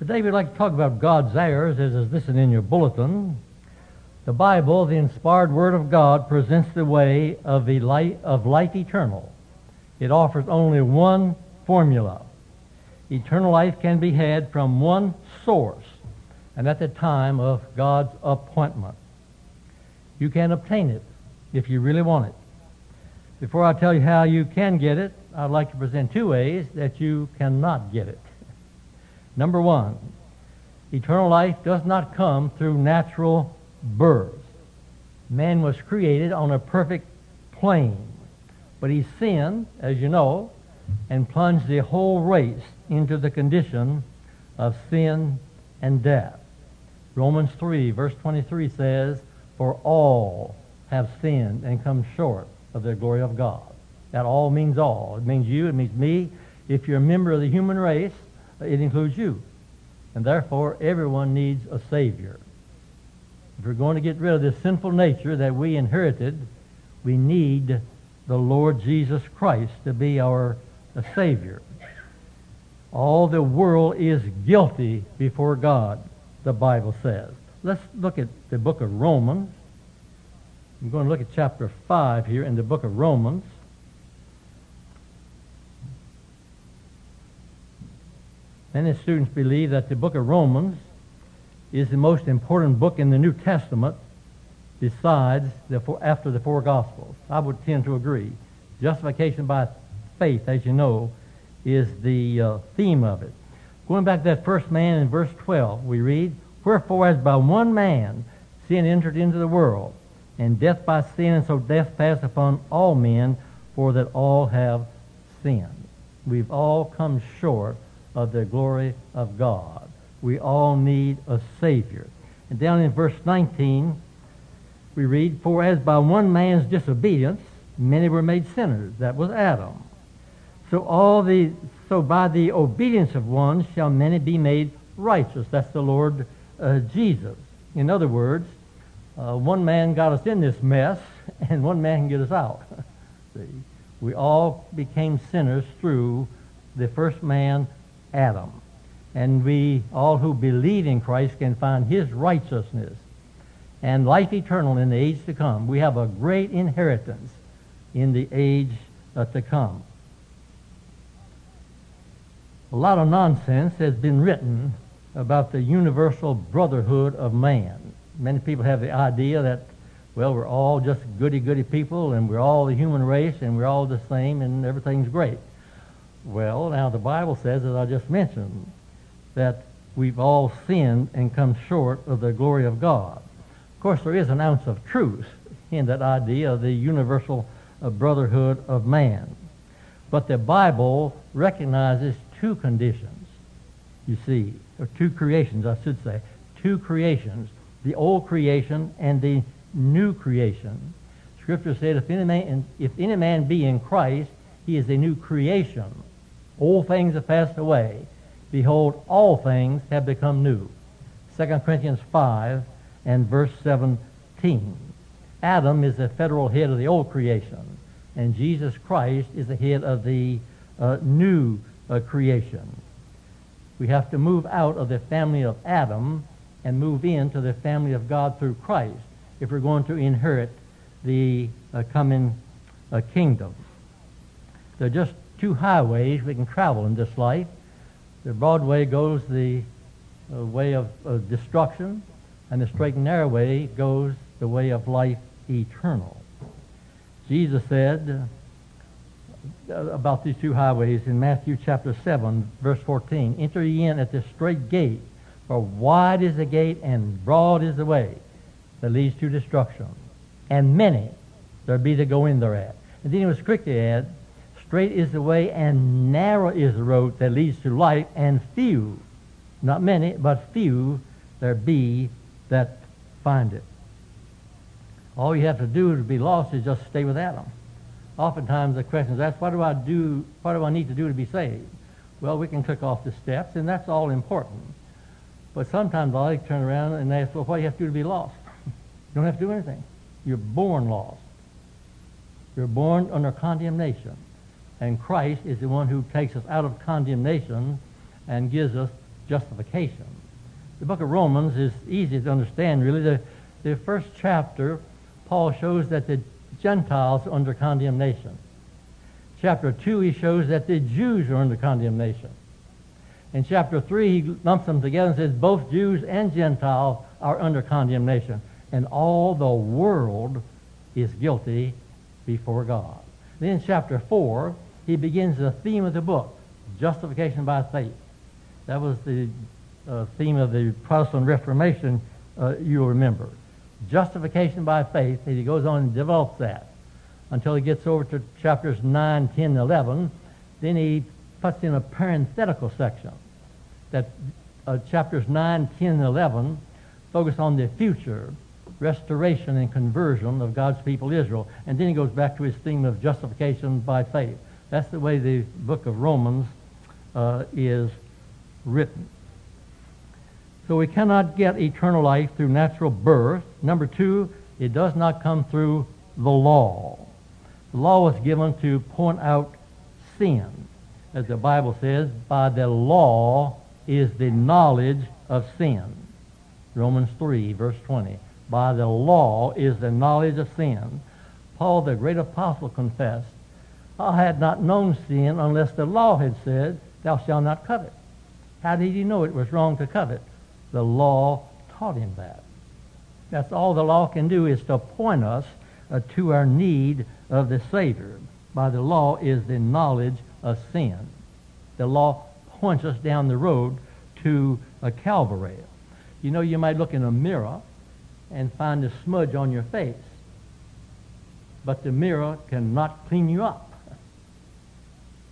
Today we'd like to talk about God's heirs, as is listed in your bulletin. The Bible, the inspired Word of God, presents the way of the light of life eternal. It offers only one formula. Eternal life can be had from one source, and at the time of God's appointment. You can obtain it if you really want it. Before I tell you how you can get it, I'd like to present two ways that you cannot get it. Number one, eternal life does not come through natural birth. Man was created on a perfect plane, but he sinned, as you know, and plunged the whole race into the condition of sin and death. Romans 3, verse 23 says, "For all have sinned and come short of the glory of God." That all means all. It means you, it means me. If you're a member of the human race, it includes you. And therefore, everyone needs a Savior. If we're going to get rid of this sinful nature that we inherited, we need the Lord Jesus Christ to be our Savior. All the world is guilty before God, the Bible says. Let's look at the book of Romans. I'm going to look at chapter 5 here in the book of Romans. Many students believe that the book of Romans is the most important book in the New Testament besides after the four Gospels. I would tend to agree. Justification by faith, as you know, is the theme of it. Going back to that first man in verse 12, we read, "Wherefore, as by one man sin entered into the world, and death by sin, and so death passed upon all men, for that all have sinned." We've all come short of the glory of God. We all need a Savior. And down in verse 19, we read, "For as by one man's disobedience, many were made sinners." That was Adam. So by the obedience of one shall many be made righteous. That's the Lord Jesus. In other words, one man got us in this mess, and one man can get us out. See? We all became sinners through the first man, Adam, and we all who believe in Christ can find his righteousness and life eternal in the age to come. We have a great inheritance in the age to come. A lot of nonsense has been written about the universal brotherhood of man. Many people have the idea that, well, we're all just goody-goody people, and we're all the human race, and we're all the same, and everything's great. Well, now the Bible says, as I just mentioned, that we've all sinned and come short of the glory of God. Of course, there is an ounce of truth in that idea of the universal brotherhood of man. But the Bible recognizes two conditions, you see, or two creations, I should say, two creations, the old creation and the new creation. Scripture said, if any man be in Christ, he is a new creation. All things have passed away. Behold, all things have become new. 2 Corinthians 5 and verse 17. Adam is the federal head of the old creation, and Jesus Christ is the head of the new creation. We have to move out of the family of Adam and move into the family of God through Christ if we're going to inherit the coming kingdom. There are just two highways we can travel in this life. The broad way goes the way of destruction, and the straight and narrow way goes the way of life eternal. Jesus said about these two highways in Matthew chapter 7, verse 14, "Enter ye in at the straight gate, for wide is the gate and broad is the way that leads to destruction, and many there be that go in thereat." And then he was quick to add, "Straight is the way and narrow is the road that leads to life, and few," not many, but few, "there be that find it." All you have to do to be lost is just stay with Adam. Oftentimes the question is asked, what do I need to do to be saved? Well, we can click off the steps, and that's all important. But sometimes I like to turn around and ask, well, what do you have to do to be lost? You don't have to do anything. You're born lost. You're born under condemnation. And Christ is the one who takes us out of condemnation and gives us justification. The book of Romans is easy to understand, really. The first chapter, Paul shows that the Gentiles are under condemnation. Chapter 2, he shows that the Jews are under condemnation. In chapter 3, he lumps them together and says both Jews and Gentiles are under condemnation, and all the world is guilty before God. Then in chapter 4, he begins the theme of the book, justification by faith. That was the theme of the Protestant Reformation, you'll remember. Justification by faith, and he goes on and develops that until he gets over to chapters 9, 10, and 11. Then he puts in a parenthetical section that chapters 9, 10, and 11 focus on the future restoration and conversion of God's people Israel. And then he goes back to his theme of justification by faith. That's the way the book of Romans is written. So we cannot get eternal life through natural birth. Number two, it does not come through the law. The law was given to point out sin. As the Bible says, by the law is the knowledge of sin. Romans 3, verse 20. By the law is the knowledge of sin. Paul, the great apostle, confessed, I had not known sin unless the law had said, thou shalt not covet. How did he know it was wrong to covet? The law taught him that. That's all the law can do, is to point us to our need of the Savior. By the law is the knowledge of sin. The law points us down the road to a Calvary. You know, you might look in a mirror and find a smudge on your face, but the mirror cannot clean you up.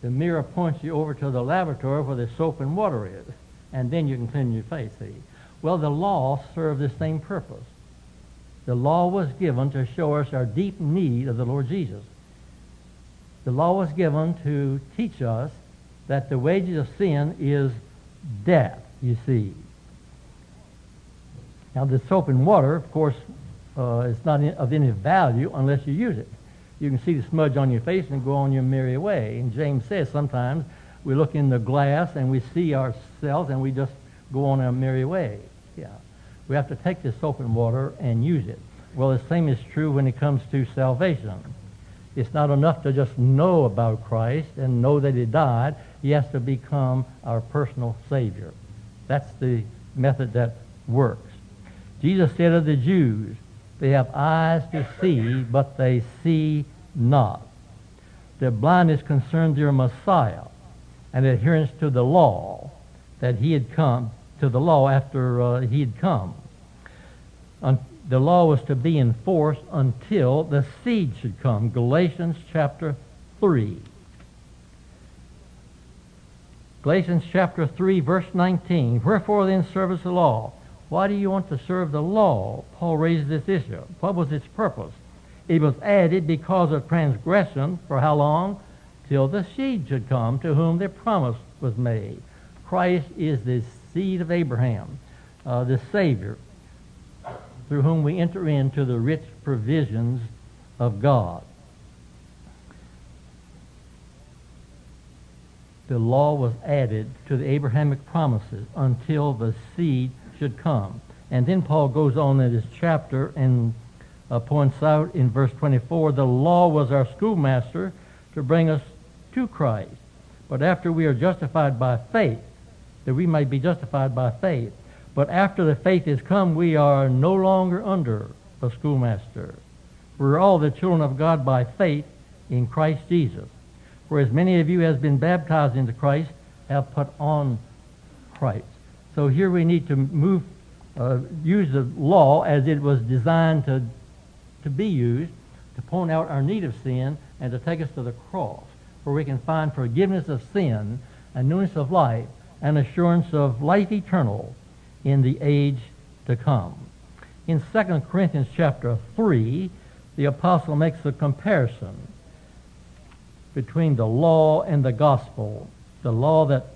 The mirror points you over to the laboratory where the soap and water is, and then you can clean your face, see? Well, the law served the same purpose. The law was given to show us our deep need of the Lord Jesus. The law was given to teach us that the wages of sin is death, you see. Now, the soap and water, of course, is not of any value unless you use it. You can see the smudge on your face and go on your merry way. And James says sometimes we look in the glass and we see ourselves and we just go on our merry way. Yeah, we have to take the soap and water and use it. Well, the same is true when it comes to salvation. It's not enough to just know about Christ and know that he died. He has to become our personal Savior. That's the method that works. Jesus said of the Jews, they have eyes to see, but they see not. Their blindness concerned their Messiah and adherence to the law, that he had come to the law after he had come. The law was to be enforced until the seed should come. Galatians chapter 3. Galatians chapter 3, verse 19. Wherefore then servest the law? Why do you want to serve the law? Paul raises this issue. What was its purpose? It was added because of transgression. For how long? Till the seed should come to whom the promise was made. Christ is the seed of Abraham, the Savior, through whom we enter into the rich provisions of God. The law was added to the Abrahamic promises until the seed should come. And then Paul goes on in this chapter and points out in verse 24, the law was our schoolmaster to bring us to Christ. But after we are justified by faith, that we might be justified by faith, but after the faith is come, we are no longer under a schoolmaster. We're all the children of God by faith in Christ Jesus. For as many of you as been baptized into Christ have put on Christ. So here we need to use the law as it was designed to be used, to point out our need of sin and to take us to the cross, where we can find forgiveness of sin, a newness of life, and assurance of life eternal in the age to come. In 2 Corinthians chapter 3, the apostle makes a comparison between the law and the gospel, the law that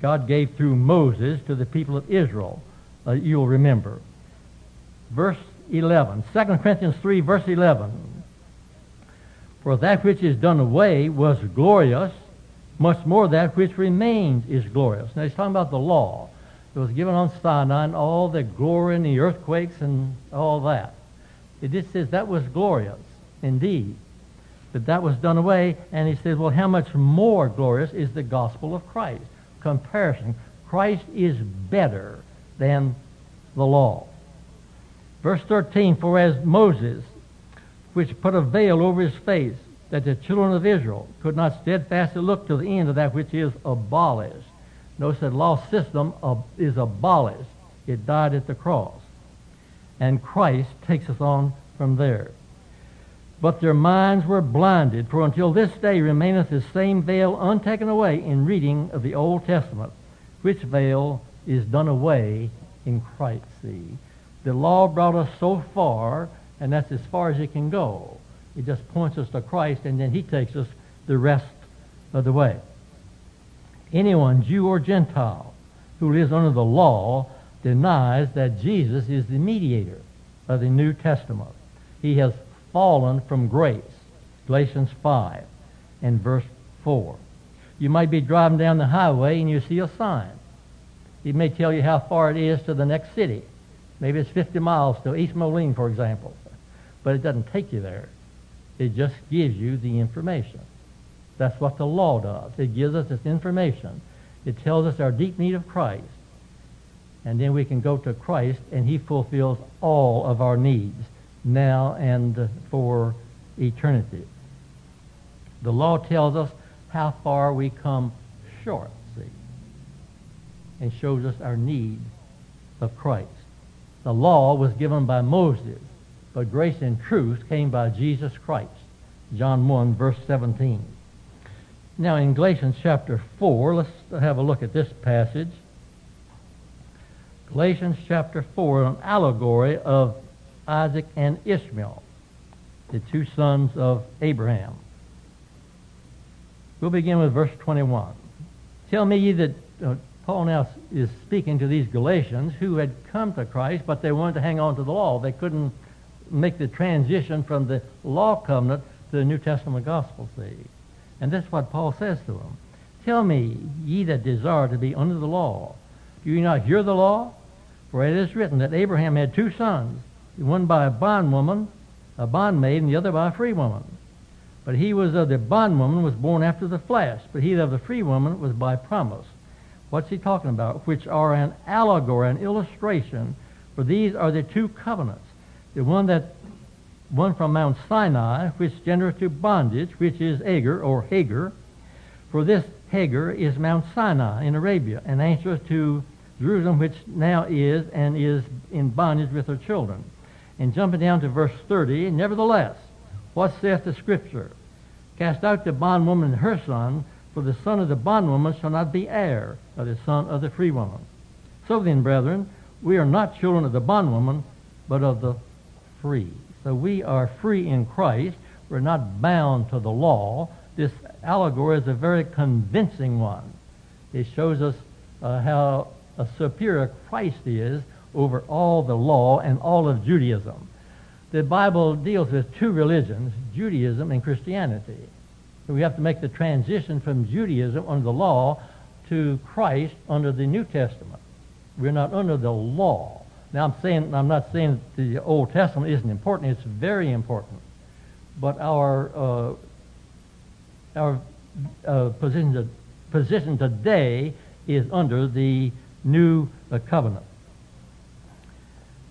God gave through Moses to the people of Israel, you'll remember. Verse 11, 2 Corinthians 3, verse 11, for that which is done away was glorious, Much more that which remains is glorious. Now he's talking about the law. It was given on Sinai and all the glory and the earthquakes and all that. It just says that was glorious indeed. But that was done away, and he says, well, how much more glorious is the gospel of Christ? Comparison. Christ is better than the law. Verse 13, for as Moses, which put a veil over his face, that the children of Israel could not steadfastly look to the end of that which is abolished. Notice that law system is abolished. It died at the cross. And Christ takes us on from there. But their minds were blinded, for until this day remaineth the same veil untaken away in reading of the Old Testament, which veil is done away in Christ. See, the law brought us so far, and that's as far as it can go. It just points us to Christ, and then he takes us the rest of the way. Anyone, Jew or Gentile, who lives under the law denies that Jesus is the mediator of the New Testament. He has fallen from grace, Galatians 5 and verse 4. You might be driving down the highway and you see a sign. It may tell you how far it is to the next city. Maybe it's 50 miles to East Moline, for example. But it doesn't take you there. It just gives you the information. That's what the law does. It gives us this information. It tells us our deep need of Christ. And then we can go to Christ, and he fulfills all of our needs now and for eternity. The law tells us how far we come short, see, and shows us our need of Christ. The law was given by Moses, but grace and truth came by Jesus Christ. John 1, verse 17. Now in Galatians chapter 4, let's have a look at this passage. Galatians chapter 4, an allegory of Isaac and Ishmael, the two sons of Abraham. We'll begin with verse 21. Tell me ye that, Paul now is speaking to these Galatians who had come to Christ, but they wanted to hang on to the law. They couldn't make the transition from the law covenant to the New Testament gospel, see. And that's what Paul says to them. Tell me, ye that desire to be under the law, do you not hear the law? For it is written that Abraham had two sons, the one by a bondwoman, a bondmaid, and the other by a free woman. But he was of the bondwoman was born after the flesh, but he of the free woman was by promise. What's he talking about? Which are an allegory, an illustration, for these are the two covenants. The one from Mount Sinai, which gendereth to bondage, which is Hagar, or Hagar. For this Hagar is Mount Sinai in Arabia, and answereth to Jerusalem, which now is and is in bondage with her children. And jumping down to verse 30, nevertheless, what saith the Scripture? Cast out the bondwoman and her son, for the son of the bondwoman shall not be heir of the son of the free woman. So then, brethren, we are not children of the bondwoman, but of the free. So we are free in Christ. We're not bound to the law. This allegory is a very convincing one. It shows us how a superior Christ is over all the law and all of Judaism. The Bible deals with two religions, Judaism and Christianity. So we have to make the transition from Judaism under the law to Christ under the New Testament. We're not under the law. Now, I'm not saying that the Old Testament isn't important. It's very important. But our position today is under the New Covenant.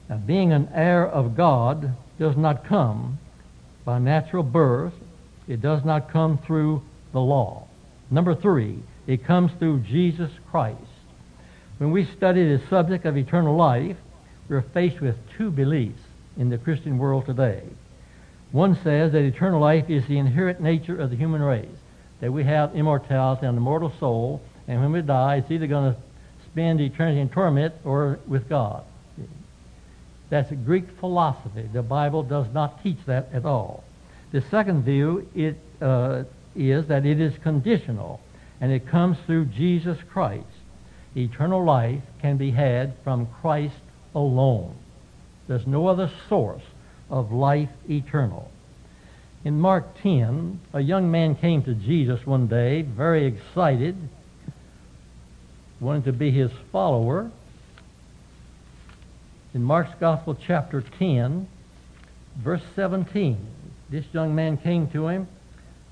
Now, being an heir of God does not come by natural birth. It does not come through the law. Number 3, it comes through Jesus Christ. When we study the subject of eternal life, we're faced with two beliefs in the Christian world today. One says that eternal life is the inherent nature of the human race, that we have immortality and an immortal soul, and when we die, it's either going to spend eternity in torment or with God. That's a Greek philosophy. The Bible does not teach that at all. The second view is that it is conditional, and it comes through Jesus Christ. Eternal life can be had from Christ alone. There's no other source of life eternal. In Mark 10, a young man came to Jesus one day, very excited, wanted to be his follower. In Mark's Gospel, chapter 10, verse 17, this young man came to him,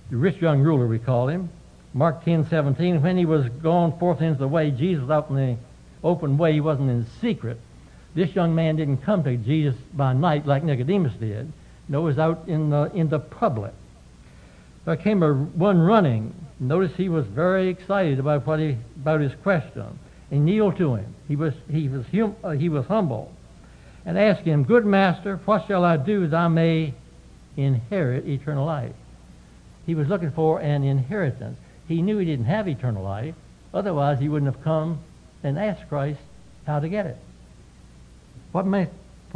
the rich young ruler, we call him. Mark 10:17, when he was gone forth into the way, Jesus out in the open way, he wasn't in secret. This young man didn't come to Jesus by night like Nicodemus did. No, it was out in the public. There came one running. Notice he was very excited about about his question, and kneeled to him. He was humble, and asked him, "Good master, what shall I do that I may inherit eternal life?" He was looking for an inheritance. He knew he didn't have eternal life. Otherwise, he wouldn't have come and asked Christ how to get it. What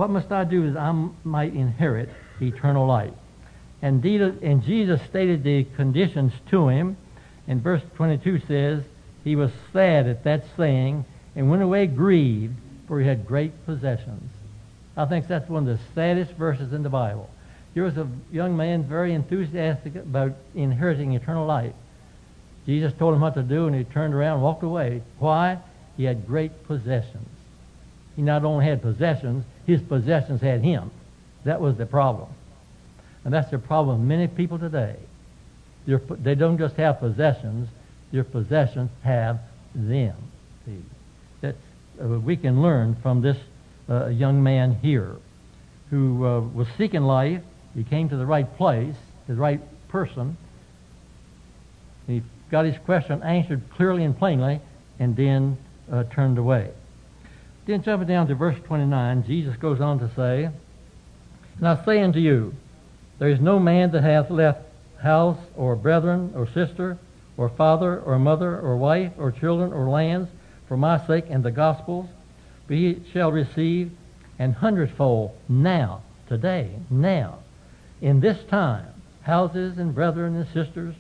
must I do that I might inherit eternal life? And Jesus stated the conditions to him. And verse 22 says, he was sad at that saying and went away grieved, for he had great possessions. I think that's one of the saddest verses in the Bible. Here was a young man very enthusiastic about inheriting eternal life. Jesus told him what to do, and he turned around and walked away. Why? He had great possessions. He not only had possessions, his possessions had him. That was the problem. And that's the problem of many people today. They don't just have possessions, their possessions have them. See? That's, we can learn from this young man here who was seeking life. He came to the right place, the right person. He got his question answered clearly and plainly, and then turned away. Then jumping down to verse 29, Jesus goes on to say, "And I say unto you, there is no man that hath left house or brethren or sister or father or mother or wife or children or lands for my sake and the gospel's, but he shall receive an hundredfold now, today, now, in this time, houses and brethren and sisters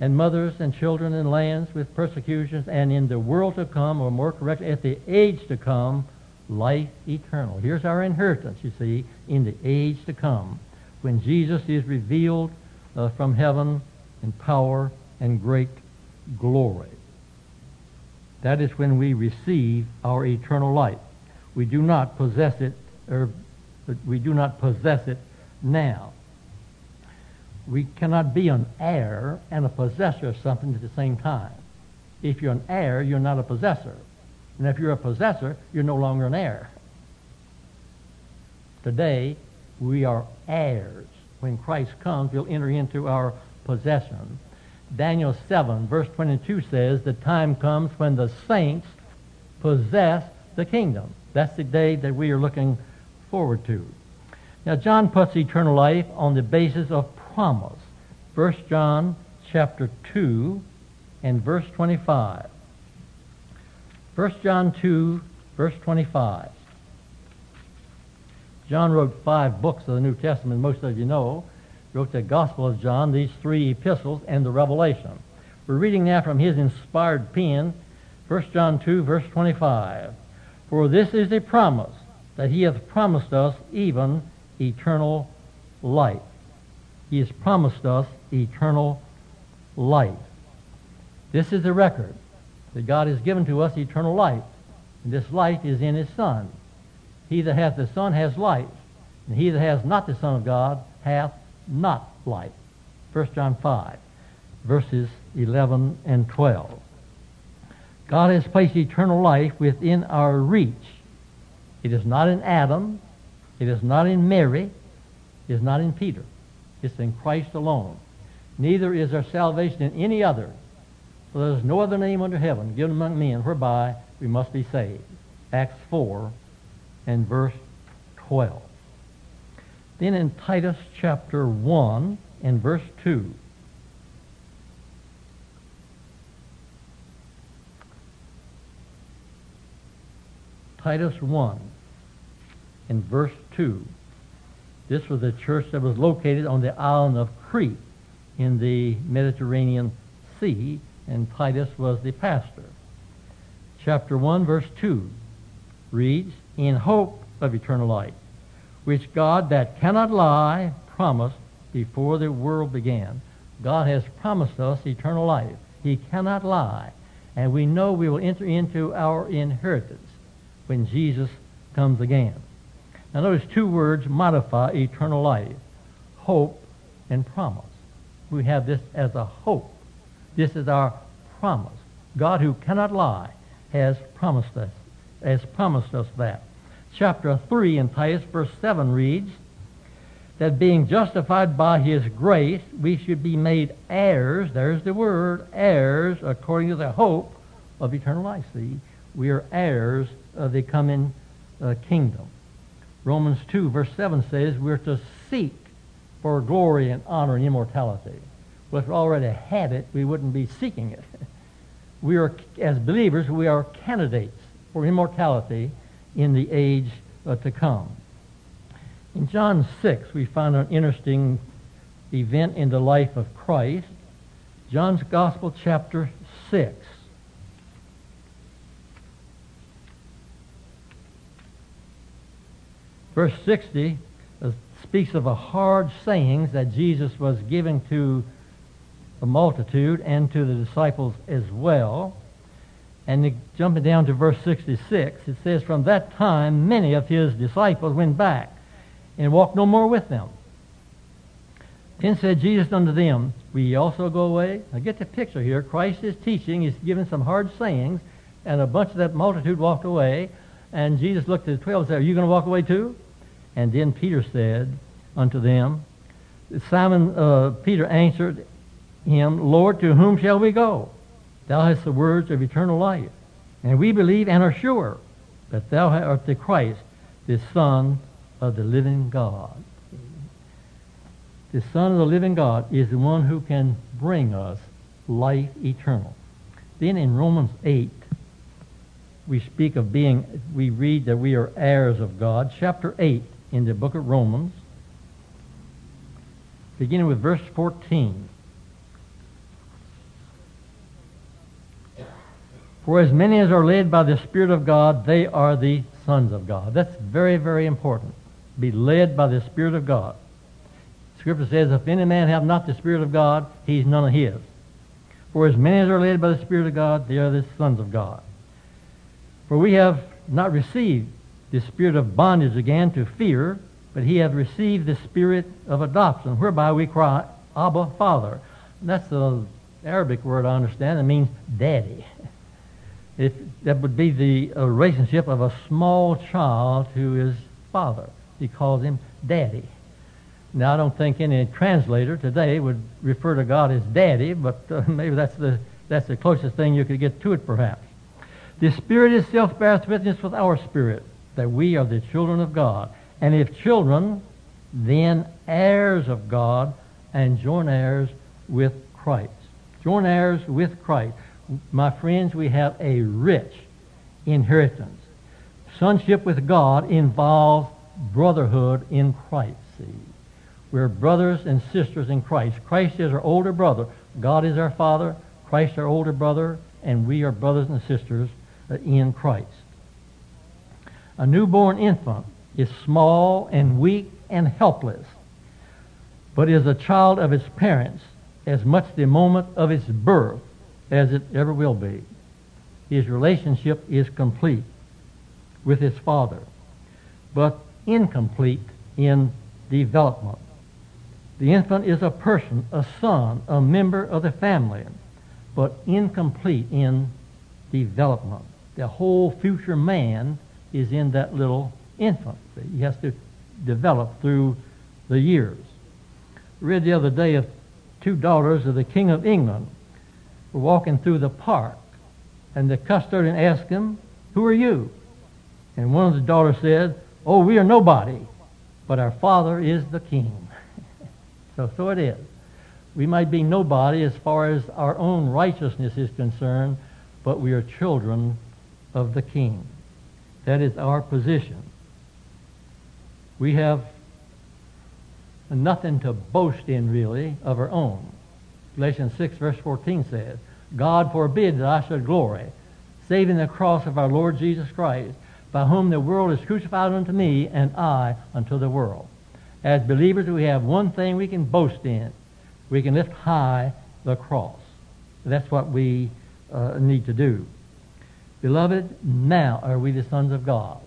and mothers and children and lands with persecutions, and in the world to come, or more correctly, at the age to come, life eternal." Here's our inheritance, you see, in the age to come, when Jesus is revealed from heaven in power and great glory. That is when we receive our eternal life. We do not possess it, or we do not possess it now. We cannot be an heir and a possessor of something at the same time. If you're an heir, you're not a possessor. And if you're a possessor, you're no longer an heir. Today, we are heirs. When Christ comes, we'll enter into our possession. Daniel 7, verse 22 says, "The time comes when the saints possess the kingdom." That's the day that we are looking forward to. Now, John puts eternal life on the basis of promise. 1 John chapter 2 and verse 25. 1 John 2, verse 25. John wrote 5 books of the New Testament, most of you know. He wrote the Gospel of John, these 3 epistles, and the Revelation. We're reading now from his inspired pen, 1 John 2, verse 25. "For this is the promise, that he hath promised us even eternal life." He has promised us eternal life. This is the record that God has given to us, eternal life. And this life is in his Son. He that hath the Son has life, and he that has not the Son of God hath not life. 1 John 5, verses 11 and 12. God has placed eternal life within our reach. It is not in Adam. It is not in Mary. It is not in Peter. It's in Christ alone. Neither is there salvation in any other. For there is no other name under heaven given among men whereby we must be saved. Acts 4 and verse 12. Then in Titus chapter 1 and verse 2. Titus 1 and verse 2. This was a church that was located on the island of Crete in the Mediterranean Sea, and Titus was the pastor. Chapter 1, verse 2 reads, "In hope of eternal life, which God that cannot lie promised before the world began. God has promised us eternal life. He cannot lie. And we know we will enter into our inheritance when Jesus comes again. Now notice two words modify eternal life: hope and promise. We have this as a hope. This is our promise. God, who cannot lie, has promised us that. Chapter 3 in Titus, verse 7 reads, that being justified by his grace, we should be made heirs, there's the word, heirs, according to the hope of eternal life. See, we are heirs of the coming kingdom. Romans 2, verse 7 says we're to seek for glory and honor and immortality. Well, if we already had it, we wouldn't be seeking it. We are, as believers, we are candidates for immortality in the age to come. In John 6, we find an interesting event in the life of Christ. John's Gospel, chapter 6. Verse 60 speaks of the hard sayings that Jesus was giving to the multitude and to the disciples as well. And jumping down to verse 66, it says, from that time many of his disciples went back and walked no more with them. Then said Jesus unto them, will ye also go away? Now get the picture here. Christ is teaching. He's giving some hard sayings, and a bunch of that multitude walked away. And Jesus looked at the 12 and said, are you going to walk away too? And then Peter said unto them, Simon Peter answered him, Lord, to whom shall we go? Thou hast the words of eternal life. And we believe and are sure that thou art the Christ, the Son of the living God. The Son of the living God is the one who can bring us life eternal. Then in Romans 8, we read that we are heirs of God. Chapter 8 in the book of Romans, beginning with verse 14. For as many as are led by the Spirit of God, they are the sons of God. That's very, very important. Be led by the Spirit of God. Scripture says, if any man have not the Spirit of God, he's none of his. For as many as are led by the Spirit of God, they are the sons of God. For we have not received the spirit of bondage again to fear, but he hath received the spirit of adoption, whereby we cry, Abba, Father. And that's the Arabic word I understand. It means daddy. That would be the relationship of a small child to his father. He calls him daddy. Now, I don't think any translator today would refer to God as daddy, but maybe that's the closest thing you could get to it, perhaps. The Spirit itself beareth witness with our spirit that we are the children of God. And if children, then heirs of God, and joint heirs with Christ. Joint heirs with Christ. My friends, we have a rich inheritance. Sonship with God involves brotherhood in Christ. See? We're brothers and sisters in Christ. Christ is our older brother. God is our father. Christ our older brother. And we are brothers and sisters in Christ. A newborn infant is small and weak and helpless, but is a child of its parents as much the moment of its birth as it ever will be. His relationship is complete with his father, but incomplete in development. The infant is a person, a son, a member of the family, but incomplete in development. The whole future man is in that little infant. He has to develop through the years. I read the other day of two daughters of the King of England were walking through the park, and the custodian asked him, who are you? And one of the daughters said, oh, we are nobody, but our father is the king. So it is. We might be nobody as far as our own righteousness is concerned, but we are children of the king. That is our position. We have nothing to boast in, really, of our own. Galatians 6, verse 14 says, God forbid that I should glory, saving the cross of our Lord Jesus Christ, by whom the world is crucified unto me, and I unto the world. As believers, we have one thing we can boast in. We can lift high the cross. That's what we need to do. Beloved, now are we the sons of God.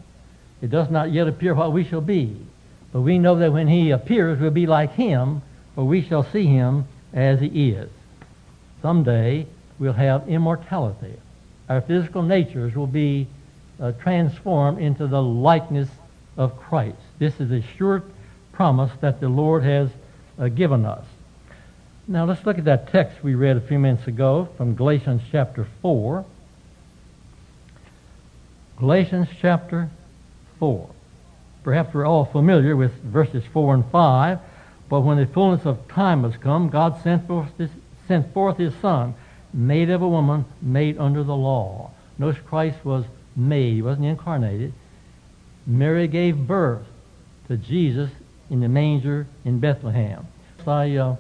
It does not yet appear what we shall be, but we know that when he appears, we'll be like him, for we shall see him as he is. Someday, we'll have immortality. Our physical natures will be transformed into the likeness of Christ. This is a sure promise that the Lord has given us. Now, let's look at that text we read a few minutes ago from Galatians chapter 4. Galatians chapter 4. Perhaps we're all familiar with verses 4 and 5, but when the fullness of time has come, God sent forth his Son, made of a woman, made under the law. Notice Christ was made. He wasn't incarnated. Mary gave birth to Jesus in the manger in Bethlehem. I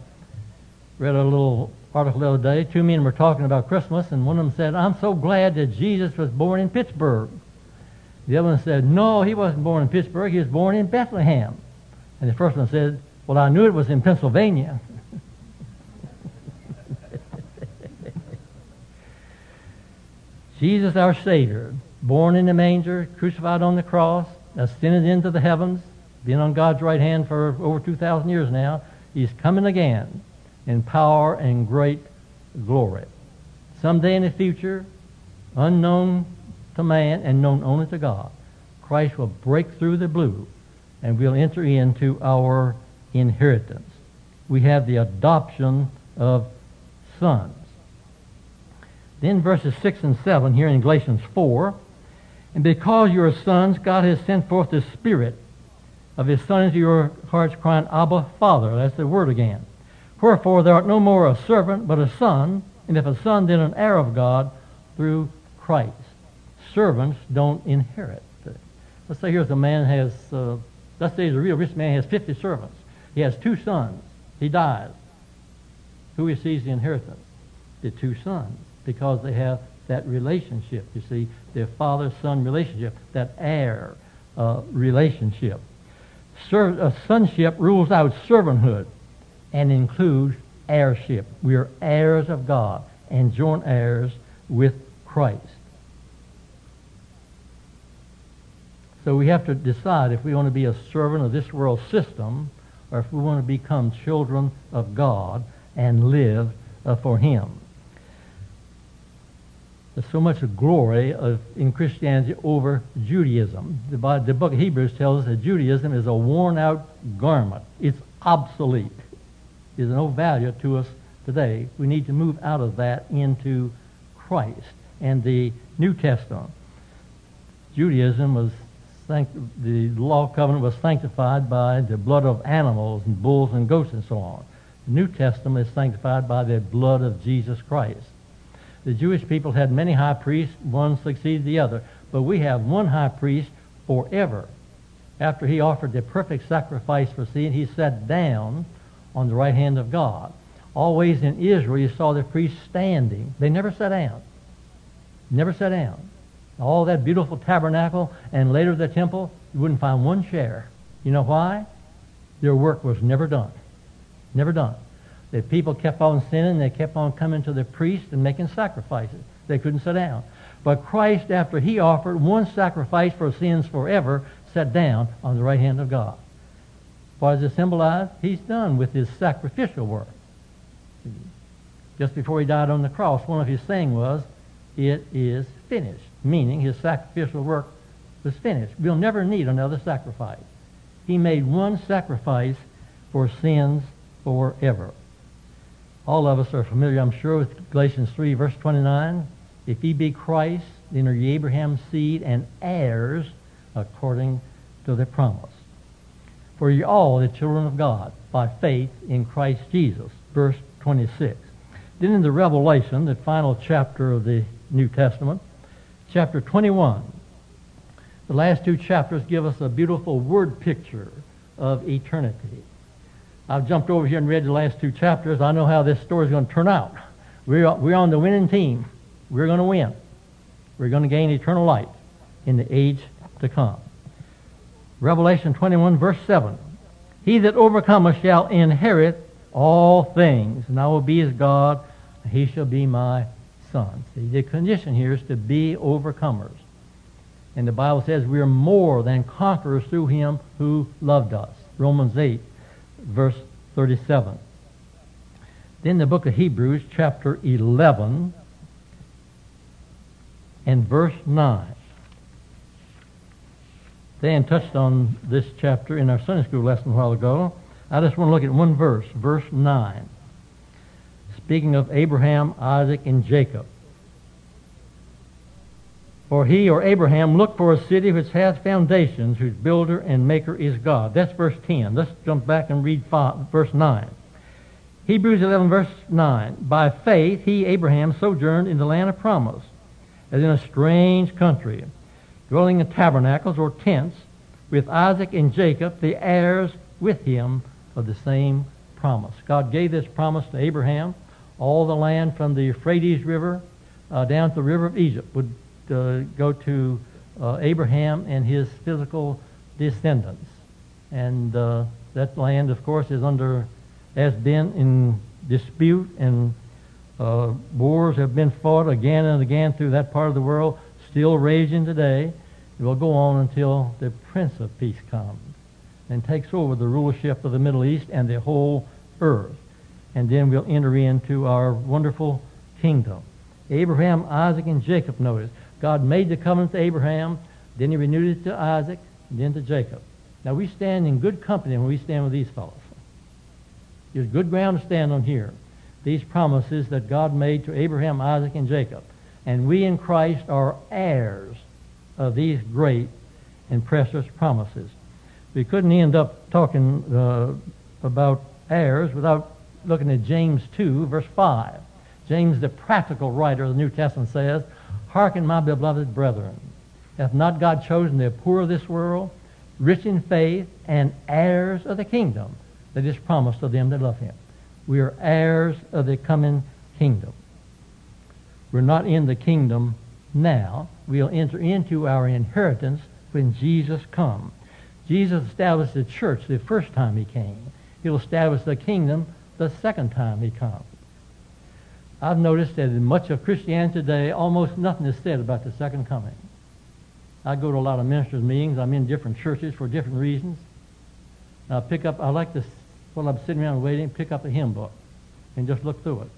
read a little article the other day. Two men were talking about Christmas, and one of them said, "I'm so glad that Jesus was born in Pittsburgh." The other one said, "No, he wasn't born in Pittsburgh. He was born in Bethlehem." And the first one said, "Well, I knew it was in Pennsylvania." Jesus, our Savior, born in the manger, crucified on the cross, ascended into the heavens, been on God's right hand for over 2,000 years now. He's coming again in power and great glory. Someday in the future, unknown to man and known only to God, Christ will break through the blue and we'll enter into our inheritance. We have the adoption of sons. Then verses 6 and 7 here in Galatians 4, "And because you are sons, God has sent forth the Spirit of his Son into your hearts, crying, Abba, Father." That's the word again. "Wherefore thou art no more a servant, but a son, and if a son, then an heir of God through Christ." Servants don't inherit. Let's say here's a man has, let's say he's a real rich man, has 50 servants. He has two sons. He dies. Who receives the inheritance? The two sons, because they have that relationship, you see, their father-son relationship, that heir relationship. Sonship rules out servanthood and includes heirship. We are heirs of God and joint heirs with Christ. So we have to decide if we want to be a servant of this world system or if we want to become children of God and live for him. There's so much glory in Christianity over Judaism. The book of Hebrews tells us that Judaism is a worn-out garment. It's obsolete. It's no value to us today. We need to move out of that into Christ and the New Testament. Judaism was the law covenant was sanctified by the blood of animals and bulls and goats and so on. The New Testament is sanctified by the blood of Jesus Christ. The Jewish people had many high priests, one succeeded the other, but we have one high priest forever. After he offered the perfect sacrifice for sin, he sat down on the right hand of God. Always in Israel, you saw the priests standing. They never sat down. Never sat down. All that beautiful tabernacle and later the temple, you wouldn't find one chair. You know why? Their work was never done. Never done. The people kept on sinning. They kept on coming to the priest and making sacrifices. They couldn't sit down. But Christ, after he offered one sacrifice for sins forever, sat down on the right hand of God. What does it symbolize? He's done with his sacrificial work. Just before he died on the cross, one of his sayings was, "It is finished," meaning his sacrificial work was finished. We'll never need another sacrifice. He made one sacrifice for sins forever. All of us are familiar, I'm sure, with Galatians 3, verse 29. "If ye be Christ, then are ye Abraham's seed and heirs according to the promise. For ye all the children of God by faith in Christ Jesus." Verse 26. Then in the Revelation, the final chapter of the New Testament, chapter 21, the last two chapters give us a beautiful word picture of eternity. I've jumped over here and read the last two chapters. I know how this story is going to turn out. We're on the winning team. We're going to win. We're going to gain eternal life in the age to come. Revelation 21, verse 7. He that overcometh shall inherit all things, and I will be his God, and he shall be my son. See, the condition here is to be overcomers. And the Bible says we are more than conquerors through him who loved us. Romans 8, verse 37. Then the book of Hebrews, chapter 11, and verse 9. Dan touched on this chapter in our Sunday school lesson a while ago. I just want to look at one verse, verse 9. Speaking of Abraham, Isaac, and Jacob. For he, or Abraham, looked for a city which hath foundations, whose builder and maker is God. That's verse 10. Let's jump back and read verse 9. Hebrews 11, verse 9. By faith he, Abraham, sojourned in the land of promise, as in a strange country, dwelling in tabernacles or tents, with Isaac and Jacob, the heirs with him of the same promise. God gave this promise to Abraham. All the land from the Euphrates River down to the river of Egypt would go to Abraham and his physical descendants. And that land, of course, has been in dispute, and wars have been fought again and again through that part of the world, still raging today. It will go on until the Prince of Peace comes and takes over the rulership of the Middle East and the whole earth. And then we'll enter into our wonderful kingdom. Abraham, Isaac, and Jacob, notice. God made the covenant to Abraham, then he renewed it to Isaac, then to Jacob. Now we stand in good company when we stand with these fellows. There's good ground to stand on here. These promises that God made to Abraham, Isaac, and Jacob. And we in Christ are heirs of these great and precious promises. We couldn't end up talking about heirs without looking at James 2, verse 5. James, the practical writer of the New Testament, says, Hearken, my beloved brethren, hath not God chosen the poor of this world, rich in faith, and heirs of the kingdom that is promised to them that love him? We are heirs of the coming kingdom. We're not in the kingdom now. We'll enter into our inheritance when Jesus comes. Jesus established the church the first time he came. He'll establish the kingdom the second time he comes. I've noticed that in much of Christianity today, almost nothing is said about the second coming. I go to a lot of ministers' meetings. I'm in different churches for different reasons. I pick up, I like to, while I'm sitting around waiting, pick up a hymn book and just look through it.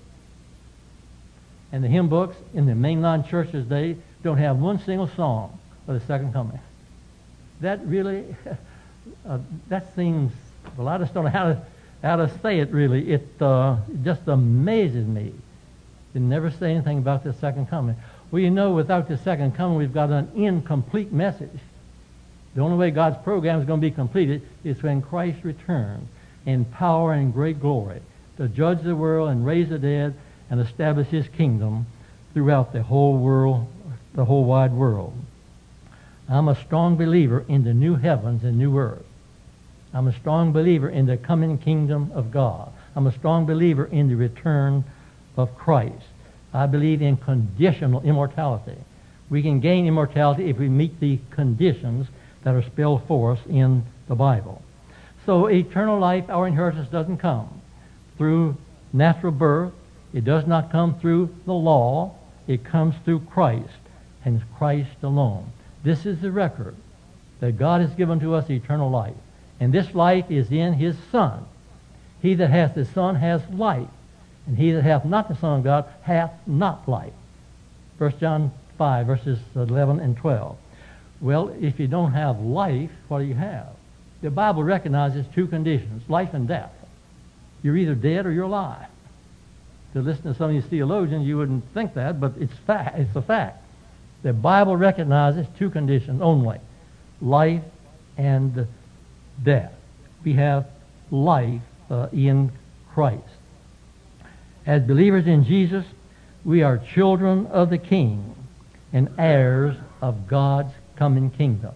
And the hymn books in the mainline churches, they don't have one single song of the second coming. That really, that seems, well, I just don't know how to say it really. It just amazes me. They never say anything about the second coming. Well, you know, without the second coming, we've got an incomplete message. The only way God's program is going to be completed is when Christ returns in power and great glory to judge the world and raise the dead and establish his kingdom throughout the whole world, the whole wide world. I'm a strong believer in the new heavens and new earth. I'm a strong believer in the coming kingdom of God. I'm a strong believer in the return of Christ. I believe in conditional immortality. We can gain immortality if we meet the conditions that are spelled for us in the Bible. So eternal life, our inheritance, doesn't come through natural birth. It does not come through the law. It comes through Christ and Christ alone. This is the record that God has given to us, eternal life. And this life is in his Son. He that hath the Son has life, and he that hath not the Son of God hath not life. 1 John 5, verses 11 and 12. Well, if you don't have life, what do you have? The Bible recognizes two conditions, life and death. You're either dead or you're alive. To listen to some of these theologians, you wouldn't think that, but it's a fact. The Bible recognizes two conditions only, life and death. We have life in Christ. As believers in Jesus, we are children of the King and heirs of God's coming kingdom.